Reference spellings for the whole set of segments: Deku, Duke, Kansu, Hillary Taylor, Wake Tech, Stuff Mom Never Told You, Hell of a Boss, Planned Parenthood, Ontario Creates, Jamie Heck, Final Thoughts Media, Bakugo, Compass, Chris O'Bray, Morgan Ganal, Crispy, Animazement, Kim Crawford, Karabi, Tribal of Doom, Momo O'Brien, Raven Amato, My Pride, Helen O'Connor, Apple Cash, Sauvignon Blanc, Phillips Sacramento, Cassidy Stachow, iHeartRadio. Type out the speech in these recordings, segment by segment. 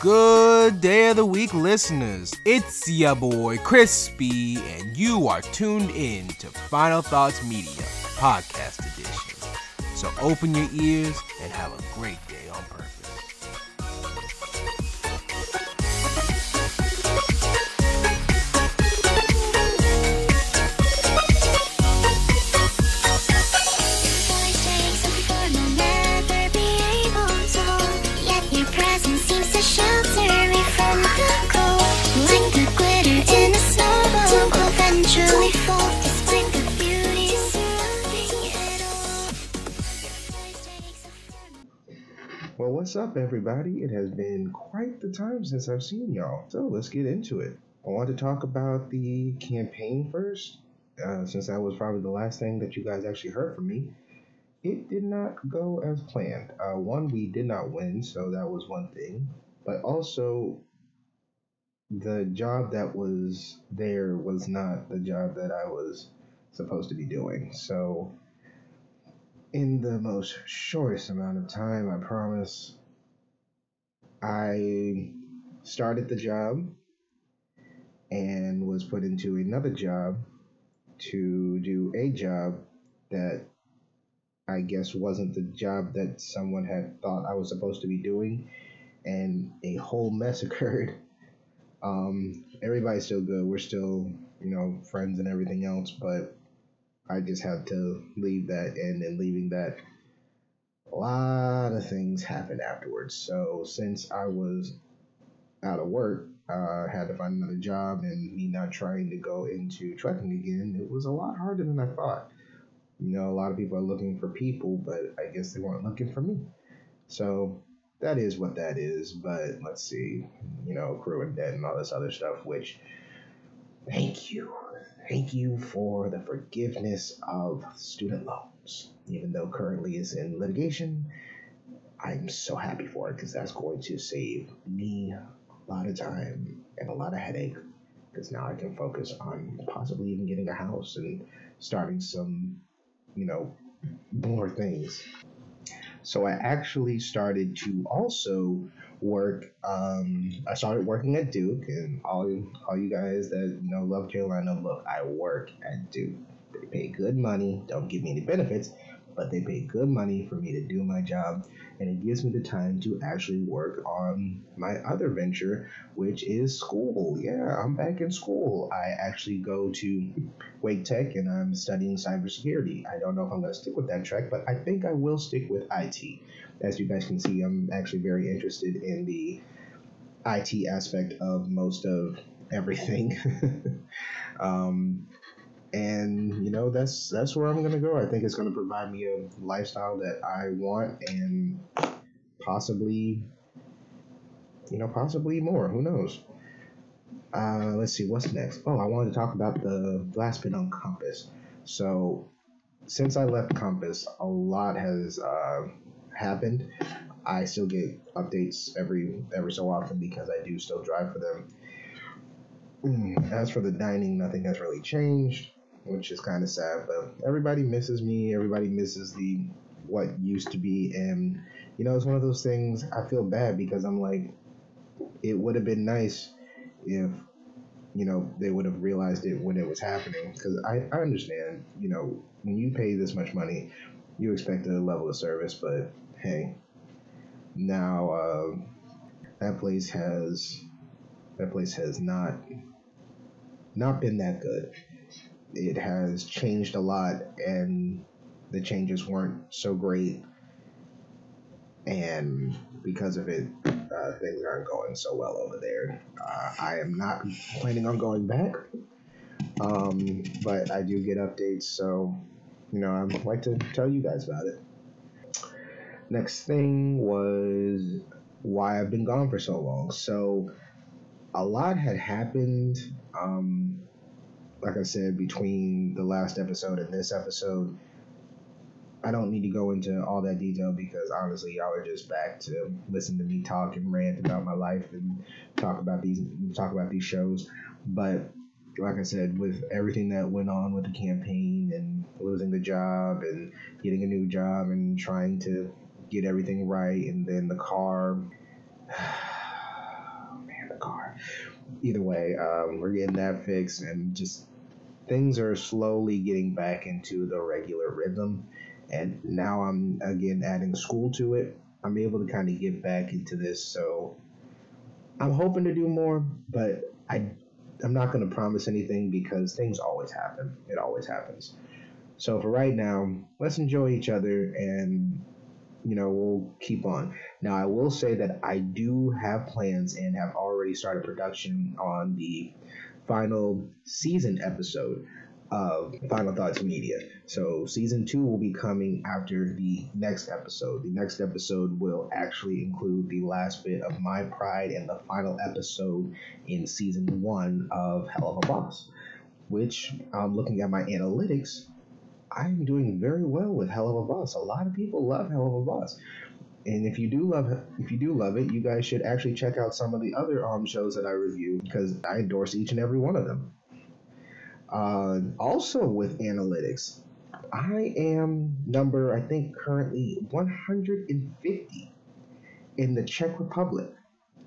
Good day of the week, listeners. It's ya boy Crispy, and you are tuned in to Final Thoughts Media Podcast Edition. So open your ears and have a great day on purpose. Well, what's up, everybody? It has been quite the time since I've seen y'all, so let's get into it. I want to talk about the campaign first, since that was probably the last thing that you guys actually heard from me. It did not go as planned. One, we did not win, so that was one thing, but also the job that was there was not the job that I was supposed to be doing. So in the most shortest amount of time, I promise, I started the job and was put into another job to do a job that I guess wasn't the job that someone had thought I was supposed to be doing, and a whole mess occurred. Everybody's still good. We're still, friends and everything else, but I just had to leave that, and in leaving that, a lot of things happened afterwards. So since I was out of work, I had to find another job, and me not trying to go into trucking again, it was a lot harder than I thought. A lot of people are looking for people, but I guess they weren't looking for me. So that is what that is, but let's see, crew and debt and all this other stuff, which, thank you. Thank you for the forgiveness of student loans. Even though currently it's in litigation, I'm so happy for it, because that's going to save me a lot of time and a lot of headache, because now I can focus on possibly even getting a house and starting some, more things. So I actually started to also work. I started working at Duke, and all you guys that love Carolina, look, I work at Duke. They pay good money. Don't give me any benefits, but they pay good money for me to do my job, and it gives me the time to actually work on my other venture, which is school. Yeah, I'm back in school. I actually go to Wake Tech, and I'm studying cybersecurity. I don't know if I'm going to stick with that track, but I think I will stick with IT. As you guys can see, I'm actually very interested in the IT aspect of most of everything. And, that's where I'm going to go. I think it's going to provide me a lifestyle that I want, and possibly more. Who knows? Let's see. What's next? Oh, I wanted to talk about the last bit on Compass. So since I left Compass, a lot has happened. I still get updates every so often, because I do still drive for them. As for the dining, nothing has really changed, which is kind of sad, but everybody misses me. Everybody misses what used to be, and it's one of those things. I feel bad, because I'm like, it would have been nice if they would have realized it when it was happening, because I understand, when you pay this much money, you expect a level of service, but hey, now that place has not been that good. It has changed a lot, and the changes weren't so great, and because of it, things aren't going so well over there. I am not planning on going back, but I do get updates, so I'd like to tell you guys about it. Next thing was why I've been gone for so long. So a lot had happened, like I said, between the last episode and this episode. I don't need to go into all that detail, because honestly, y'all are just back to listen to me talk and rant about my life and talk about these shows. But like I said, with everything that went on with the campaign and losing the job and getting a new job and trying to get everything right, and then the car car. Either way, we're getting that fixed, and just things are slowly getting back into the regular rhythm. And now I'm, again, adding school to it. I'm able to kind of get back into this, so I'm hoping to do more, but I'm not going to promise anything because things always happen. It always happens. So for right now, let's enjoy each other, and, you know, we'll keep on. Now, I will say that I do have plans and have already started production on the final season episode of Final Thoughts Media. So season 2 will be coming after the next episode. The next episode will actually include the last bit of My Pride and the final episode in season 1 of Hell of a Boss, which, looking at my analytics, I'm doing very well with Hell of a Boss. A lot of people love Hell of a Boss. And if you do love it, you guys should actually check out some of the other shows that I review, because I endorse each and every one of them. Also with analytics, I am number, I think, currently 150 in the Czech Republic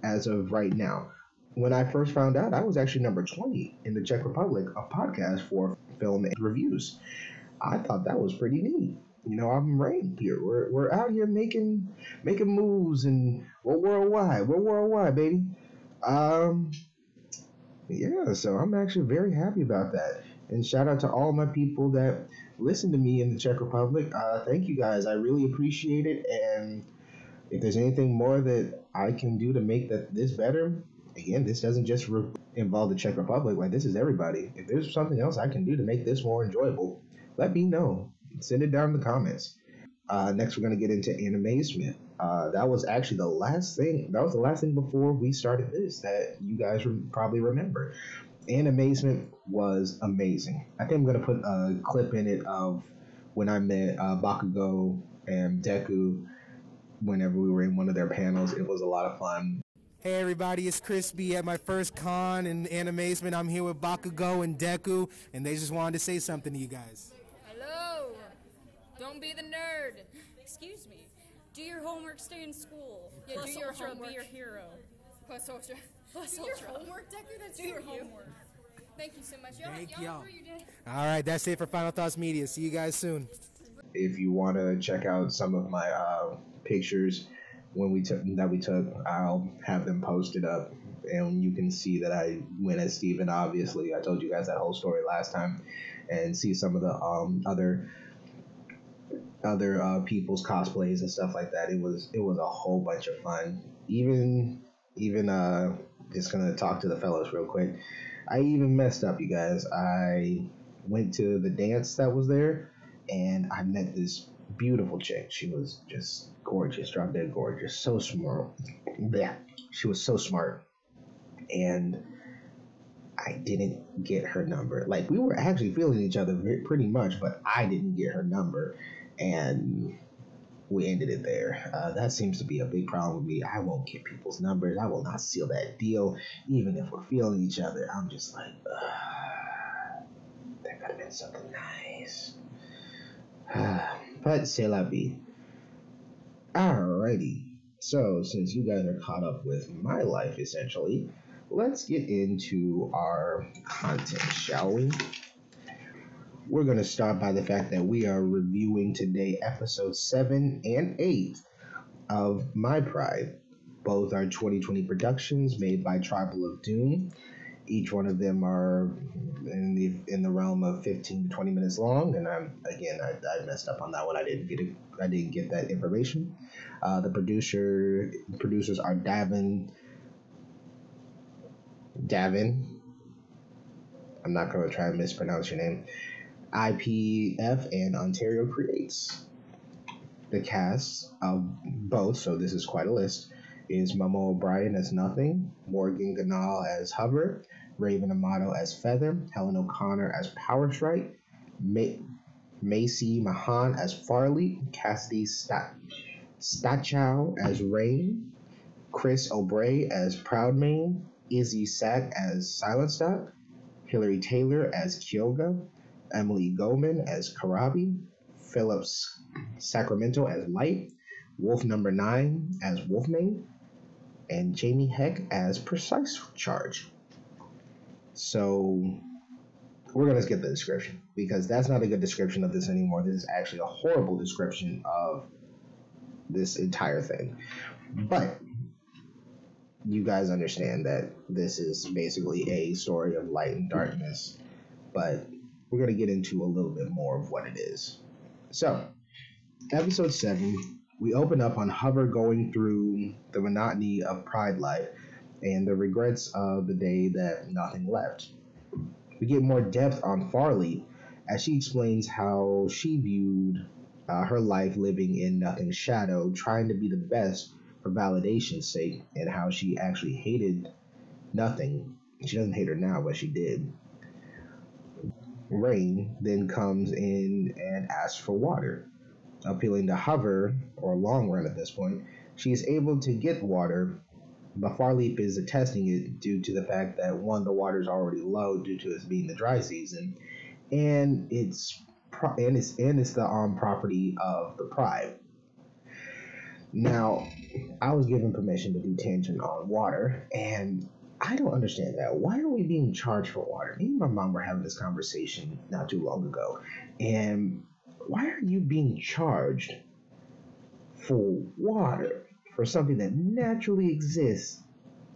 as of right now. When I first found out, I was actually number 20 in the Czech Republic of podcasts for film reviews. I thought that was pretty neat. You know, I'm right here. We're out here making moves, and we're worldwide. We're worldwide, baby. Yeah, so I'm actually very happy about that. And shout out to all my people that listen to me in the Czech Republic. Thank you guys. I really appreciate it. And if there's anything more that I can do to make this better, again, this doesn't just involve the Czech Republic. Like, this is everybody. If there's something else I can do to make this more enjoyable, let me know. Send it down in the comments. Next, we're going to get into Animazement. That was actually the last thing. That was the last thing before we started this that you guys probably remember. Animazement was amazing. I think I'm going to put a clip in it of when I met Bakugo and Deku whenever we were in one of their panels. It was a lot of fun. Hey everybody, it's Crispy at my first con in Animazement. I'm here with Bakugo and Deku, and they just wanted to say something to you guys. Hello. Don't be the nerd. Excuse me. Do your homework, stay in school. Yeah, plus do your homework. Be your hero. Plus ultra. Plus do ultra. Your homework, Deku? That's do your homework. Thank you so much. Thank y'all. All right, that's it for Final Thoughts Media. See you guys soon. If you want to check out some of my pictures that we took, I'll have them posted up. And you can see that I went as Steven, obviously. I told you guys that whole story last time. And see some of the other people's cosplays and stuff like that. It was a whole bunch of fun. Even just gonna talk to the fellas real quick. I even messed up, you guys. I went to the dance that was there, and I met this beautiful chick. She was just gorgeous, drop dead gorgeous, so smart. Yeah, she was so smart, and I didn't get her number. Like, we were actually feeling each other pretty much, but I didn't get her number. And we ended it there. That seems to be a big problem with me. I won't get people's numbers. I will not seal that deal, even if we're feeling each other. I'm just like, that could have been something nice. But c'est la vie. Alrighty. So, since you guys are caught up with my life, essentially, let's get into our content, shall we? We're going to start by the fact that we are reviewing today episodes 7 and 8 of My Pride. Both are 2020 productions made by Tribal of Doom. Each one of them are in the realm of 15 to 20 minutes long. And I messed up on that one. I didn't get that information. The producers are Davin. I'm not going to try and mispronounce your name. IPF and Ontario Creates. The cast of both, so this is quite a list, is Momo O'Brien as Nothing, Morgan Ganal as Hover, Raven Amato as Feather, Helen O'Connor as Power Strike, Macy Mahan as Farley, Cassidy Stachow as Rain, Chris O'Bray as Proudmane, Izzy Sack as Silent Stock, Hillary Taylor as Kyoga, Emily Goldman as Karabi, Phillips Sacramento as Light, Wolf Number Nine as Wolfman, and Jamie Heck as Precise Charge. So we're going to skip the description because that's not a good description of this anymore. This is actually a horrible description of this entire thing. But you guys understand that this is basically a story of light and darkness, but we're going to get into a little bit more of what it is. So, episode 7, we open up on Hover going through the monotony of Pride life and the regrets of the day that nothing left. We get more depth on Farley as she explains how she viewed her life living in nothing's shadow, trying to be the best for validation's sake, and how she actually hated nothing. She doesn't hate her now, but she did. Rain then comes in and asks for water. Appealing to Hover, or Long Run at this point, she is able to get water, but Farleap is attesting it due to the fact that, one, the water is already low due to it being the dry season, and it's the property of the Pride. Now, I was given permission to do tangent on water, and I don't understand that. Why are we being charged for water? Me and my mom were having this conversation not too long ago, and why are you being charged for water, for something that naturally exists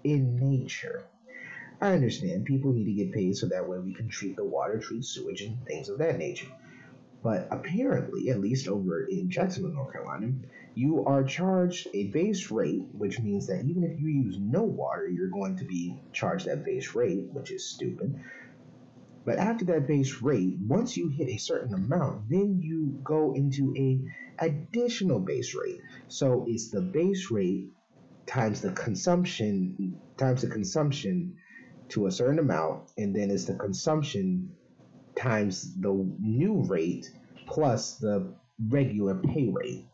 in nature? I understand people need to get paid so that way we can treat the water, treat sewage, and things of that nature. But apparently, at least over in Jacksonville, North Carolina, you are charged a base rate, which means that even if you use no water, you're going to be charged that base rate, which is stupid. But after that base rate, once you hit a certain amount, then you go into an additional base rate. So it's the base rate times the consumption to a certain amount, and then it's the consumption times the new rate plus the regular pay rate,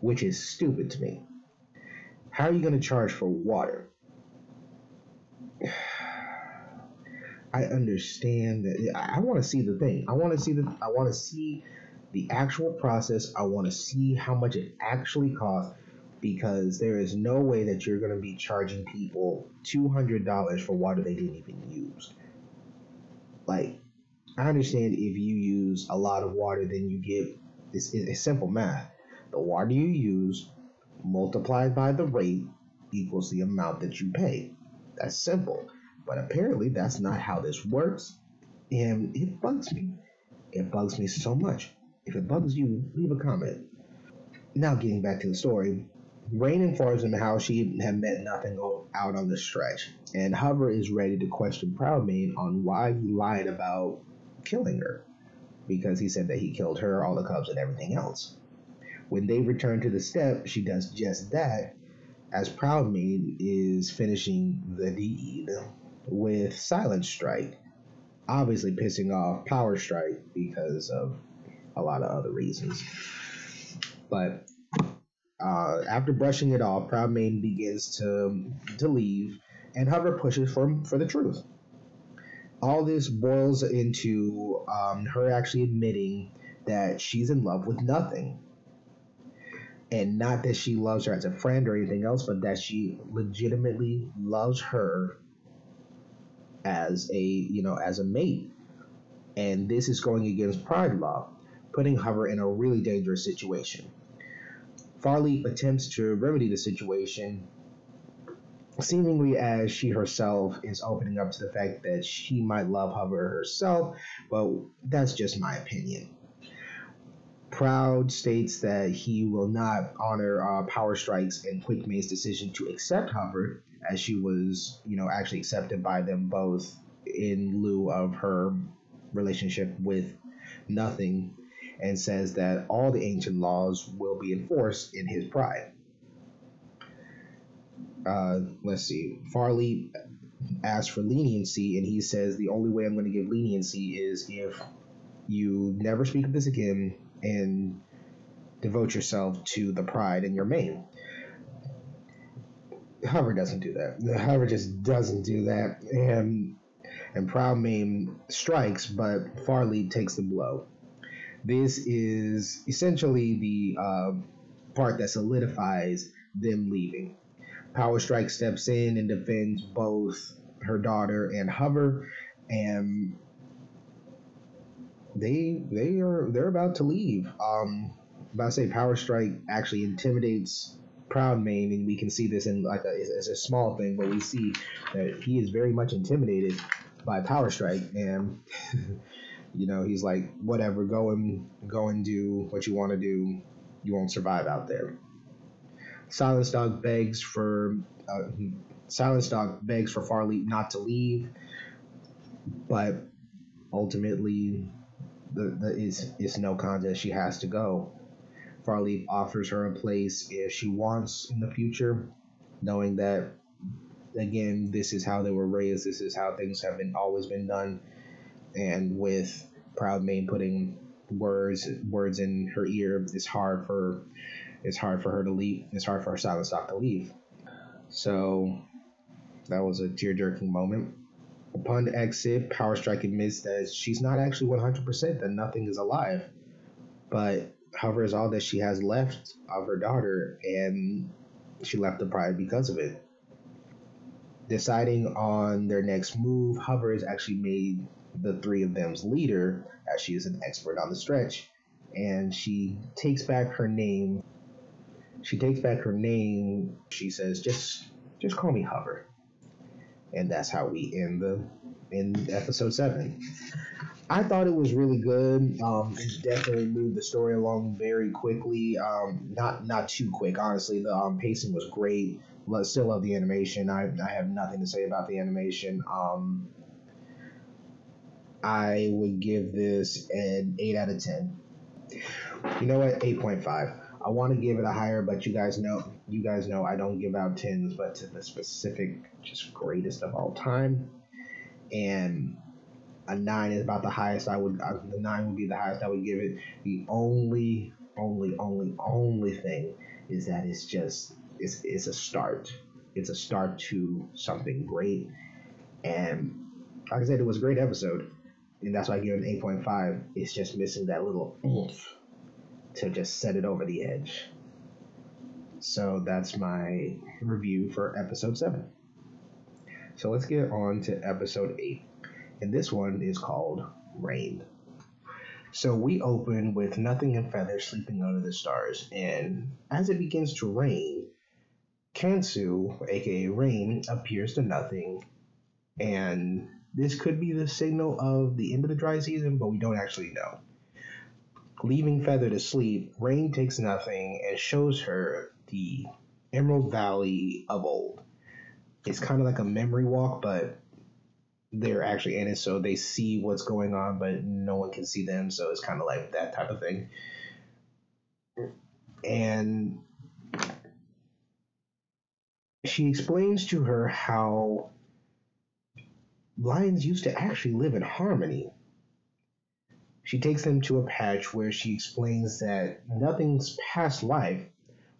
which is stupid to me. How are you going to charge for water? I understand that. I want to see the thing. I want to see the actual process. I want to see how much it actually costs, because there is no way that you're going to be charging people $200 for water they didn't even use. Like, I understand if you use a lot of water, then you get this. It's simple math. The water you use multiplied by the rate equals the amount that you pay. That's simple. But apparently that's not how this works, and it bugs me. It bugs me so much. If it bugs you, leave a comment. Now getting back to the story, Rain informs him how she had met nothing out on the stretch, and Hover is ready to question Proudmane on why he lied about killing her, because he said that he killed her, all the cubs, and everything else. When they return to the step, she does just that, as Proudmane is finishing the deed with Silent Strike, obviously pissing off Power Strike because of a lot of other reasons. But after brushing it off, Proudmane begins to leave, and Hover pushes for the truth. All this boils into her actually admitting that she's in love with Nothing. And not that she loves her as a friend or anything else, but that she legitimately loves her as a mate. And this is going against Pride Law, putting Hover in a really dangerous situation. Farleap attempts to remedy the situation, seemingly as she herself is opening up to the fact that she might love Hover herself, but that's just my opinion. Proud states that he will not honor Power Strike's and Quickmane's decision to accept Hover, as she was, actually accepted by them both in lieu of her relationship with Nothing, and says that all the ancient laws will be enforced in his Pride. Let's see. Farley asks for leniency, and he says the only way I'm going to give leniency is if you never speak of this again and devote yourself to the Pride in your main. Hover doesn't do that. Hover just doesn't do that. And Proudmane strikes, but Farley takes the blow. This is essentially the part that solidifies them leaving. Power Strike steps in and defends both her daughter and Hover, and they're about to leave. But I say Power Strike actually intimidates Proudmane, and we can see this in like it's a small thing, but we see that he is very much intimidated by Power Strike, and you know, he's like, whatever, go and do what you want to do. You won't survive out there. Silence Dog begs for Farley not to leave, but ultimately it's no contest. She has to go. Farley offers her a place if she wants in the future, knowing that, again, this is how they were raised. This is how things have always been done. And with Proudmane putting words in her ear, it's hard for Silent Stock to leave. So that was a tear-jerking moment. Upon exit, Power Strike admits that she's not actually 100%, that nothing is alive. But Hover is all that she has left of her daughter, and she left the Pride because of it. Deciding on their next move, Hover is actually made the three of them's leader, as she is an expert on the stretch, and she takes back her name. She says, just call me Hover. And that's how we end episode 7. I thought it was really good. It definitely moved the story along very quickly. Not too quick, honestly. The pacing was great. Still love the animation. I have nothing to say about the animation. I would give this an 8 out of 10. You know what? 8.5. I want to give it a higher, but you guys know I don't give out 10s, but to the specific, just greatest of all time. And a 9 is about the highest I would. The 9 would be the highest I would give it. The only thing is that it's just it's a start. It's a start to something great. And like I said, it was a great episode, and that's why I give it an 8.5. It's just missing that little oomph to just set it over the edge. So that's my review for episode 7. So let's get on to episode 8. And this one is called Rain. So we open with Nothing and Feathers sleeping under the stars. And as it begins to rain, Kansu, aka Rain, appears to Nothing. And this could be the signal of the end of the dry season, but we don't actually know. Leaving Feather to sleep, Rain takes Nothing and shows her the Emerald Valley of old. It's kind of like a memory walk, but they're actually in it, so they see what's going on, but no one can see them, so it's kind of like that type of thing. And she explains to her how lions used to actually live in harmony. She takes them to a patch where she explains that Nothing's past life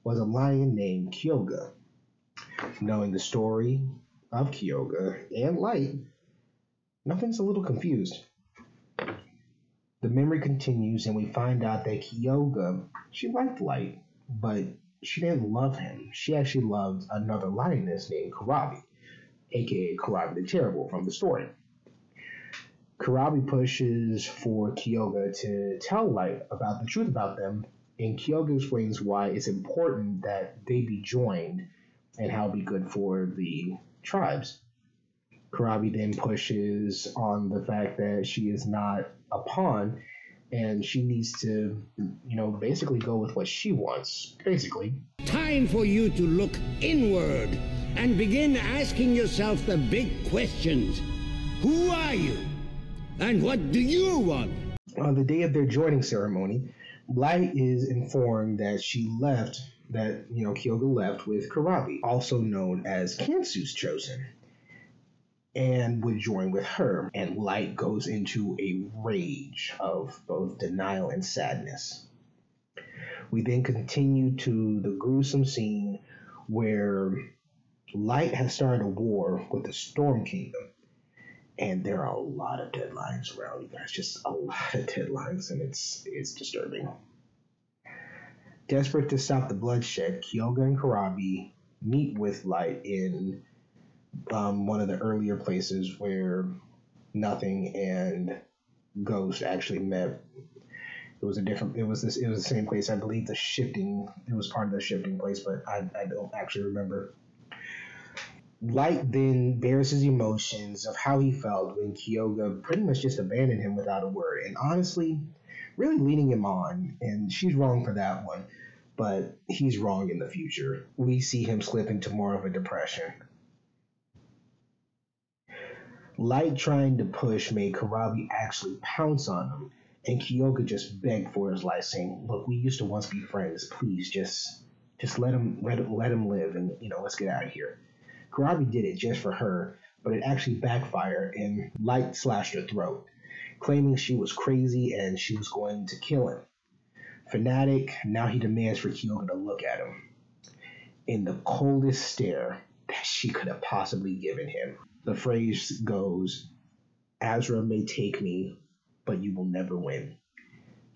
was a lion named Kyoga. Knowing the story of Kyoga and Light, Nothing's a little confused. The memory continues, and we find out that Kyoga, she liked Light, but she didn't love him. She actually loved another lioness named Karabi, aka Karabi the Terrible from the story. Karabi pushes for Kyoga to tell Light about the truth about them, and Kyoga explains why it's important that they be joined and how it'll be good for the tribes. Karabi then pushes on the fact that she is not a pawn, and she needs to, basically go with what she wants, basically. Time for you to look inward and begin asking yourself the big questions. Who are you? And what do you want? On the day of their joining ceremony, Light is informed that Kyoga left with Karabi, also known as Kansu's Chosen, and would join with her. And Light goes into a rage of both denial and sadness. We then continue to the gruesome scene where Light has started a war with the Storm Kingdom. And there are a lot of dead lions around. There's just a lot of dead lions, and it's disturbing. Desperate to stop the bloodshed, Kyoga and Karabi meet with Light in one of the earlier places where Nothing and Ghost actually met. It was the same place. I believe it was part of the shifting place, but I don't actually remember. Light then bears his emotions of how he felt when Kyoga pretty much just abandoned him without a word, and honestly, really leading him on, and she's wrong for that one, but he's wrong in the future. We see him slip into more of a depression. Light trying to push made Karabi actually pounce on him, and Kyoga just begged for his life, saying, "Look, we used to once be friends. Please, just let him live, and let's get out of here." Karabi did it just for her, but it actually backfired and Light slashed her throat, claiming she was crazy and she was going to kill him. Fanatic, now he demands for Kyoga to look at him in the coldest stare that she could have possibly given him. The phrase goes, "Azra may take me, but you will never win."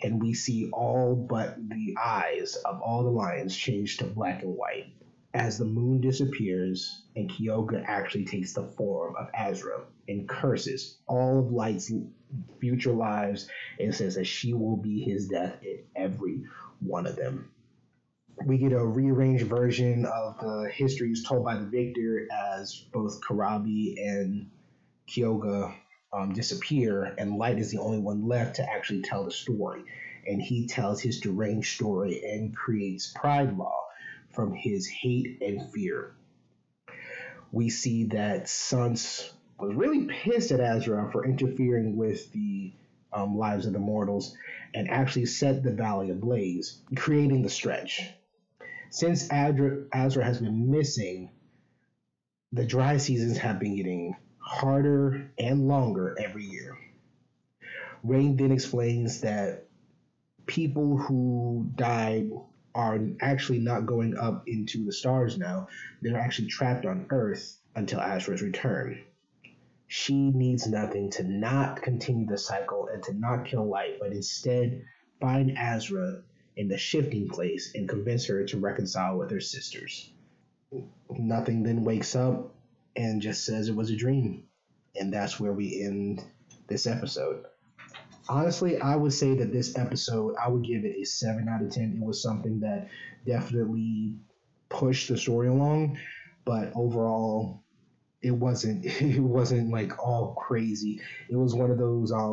And we see all but the eyes of all the lions change to black and white as the moon disappears, and Kyoga actually takes the form of Azra and curses all of Light's future lives and says that she will be his death in every one of them. We get a rearranged version of the histories told by the victor as both Karabi and Kyoga disappear, and Light is the only one left to actually tell the story. And he tells his deranged story and creates Pride Law from his hate and fear. We see that Sans was really pissed at Azra for interfering with the lives of the mortals and actually set the valley ablaze, creating the stretch. Since Azra has been missing, the dry seasons have been getting harder and longer every year. Rain then explains that people who died are actually not going up into the stars now. They're actually trapped on Earth until Azra's return. She needs Nothing to not continue the cycle and to not kill Light, but instead find Azra in the shifting place and convince her to reconcile with her sisters. Nothing then wakes up and just says it was a dream. And that's where we end this episode. Honestly, I would say that this episode, I would give it a 7 out of 10. It was something that definitely pushed the story along, but overall, it wasn't like all crazy. It was one of those, I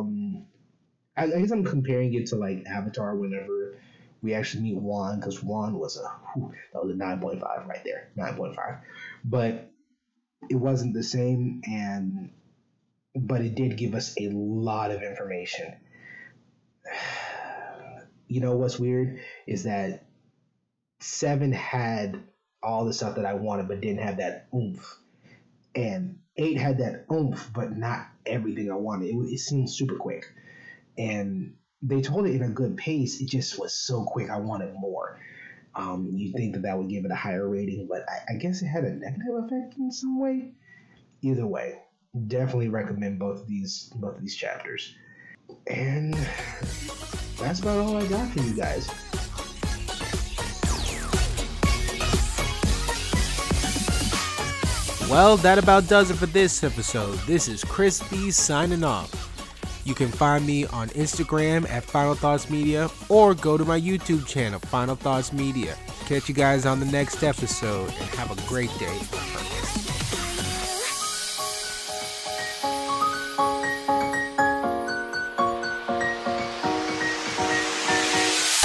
guess I'm comparing it to like Avatar whenever we actually meet Wan, because Wan was a 9.5 right there, 9.5. But it wasn't the same, but it did give us a lot of information. You know what's weird is that 7 had all the stuff that I wanted but didn't have that oomph. And 8 had that oomph but not everything I wanted. It seemed super quick. And they told it in a good pace. It just was so quick. I wanted more. You'd think that would give it a higher rating, but I guess it had a negative effect in some way. Either way, definitely recommend both of these chapters. And that's about all I got for you guys. Well, that about does it for this episode. This is Crispy signing off. You can find me on Instagram at Final Thoughts Media or go to my YouTube channel, Final Thoughts Media. Catch you guys on the next episode and have a great day.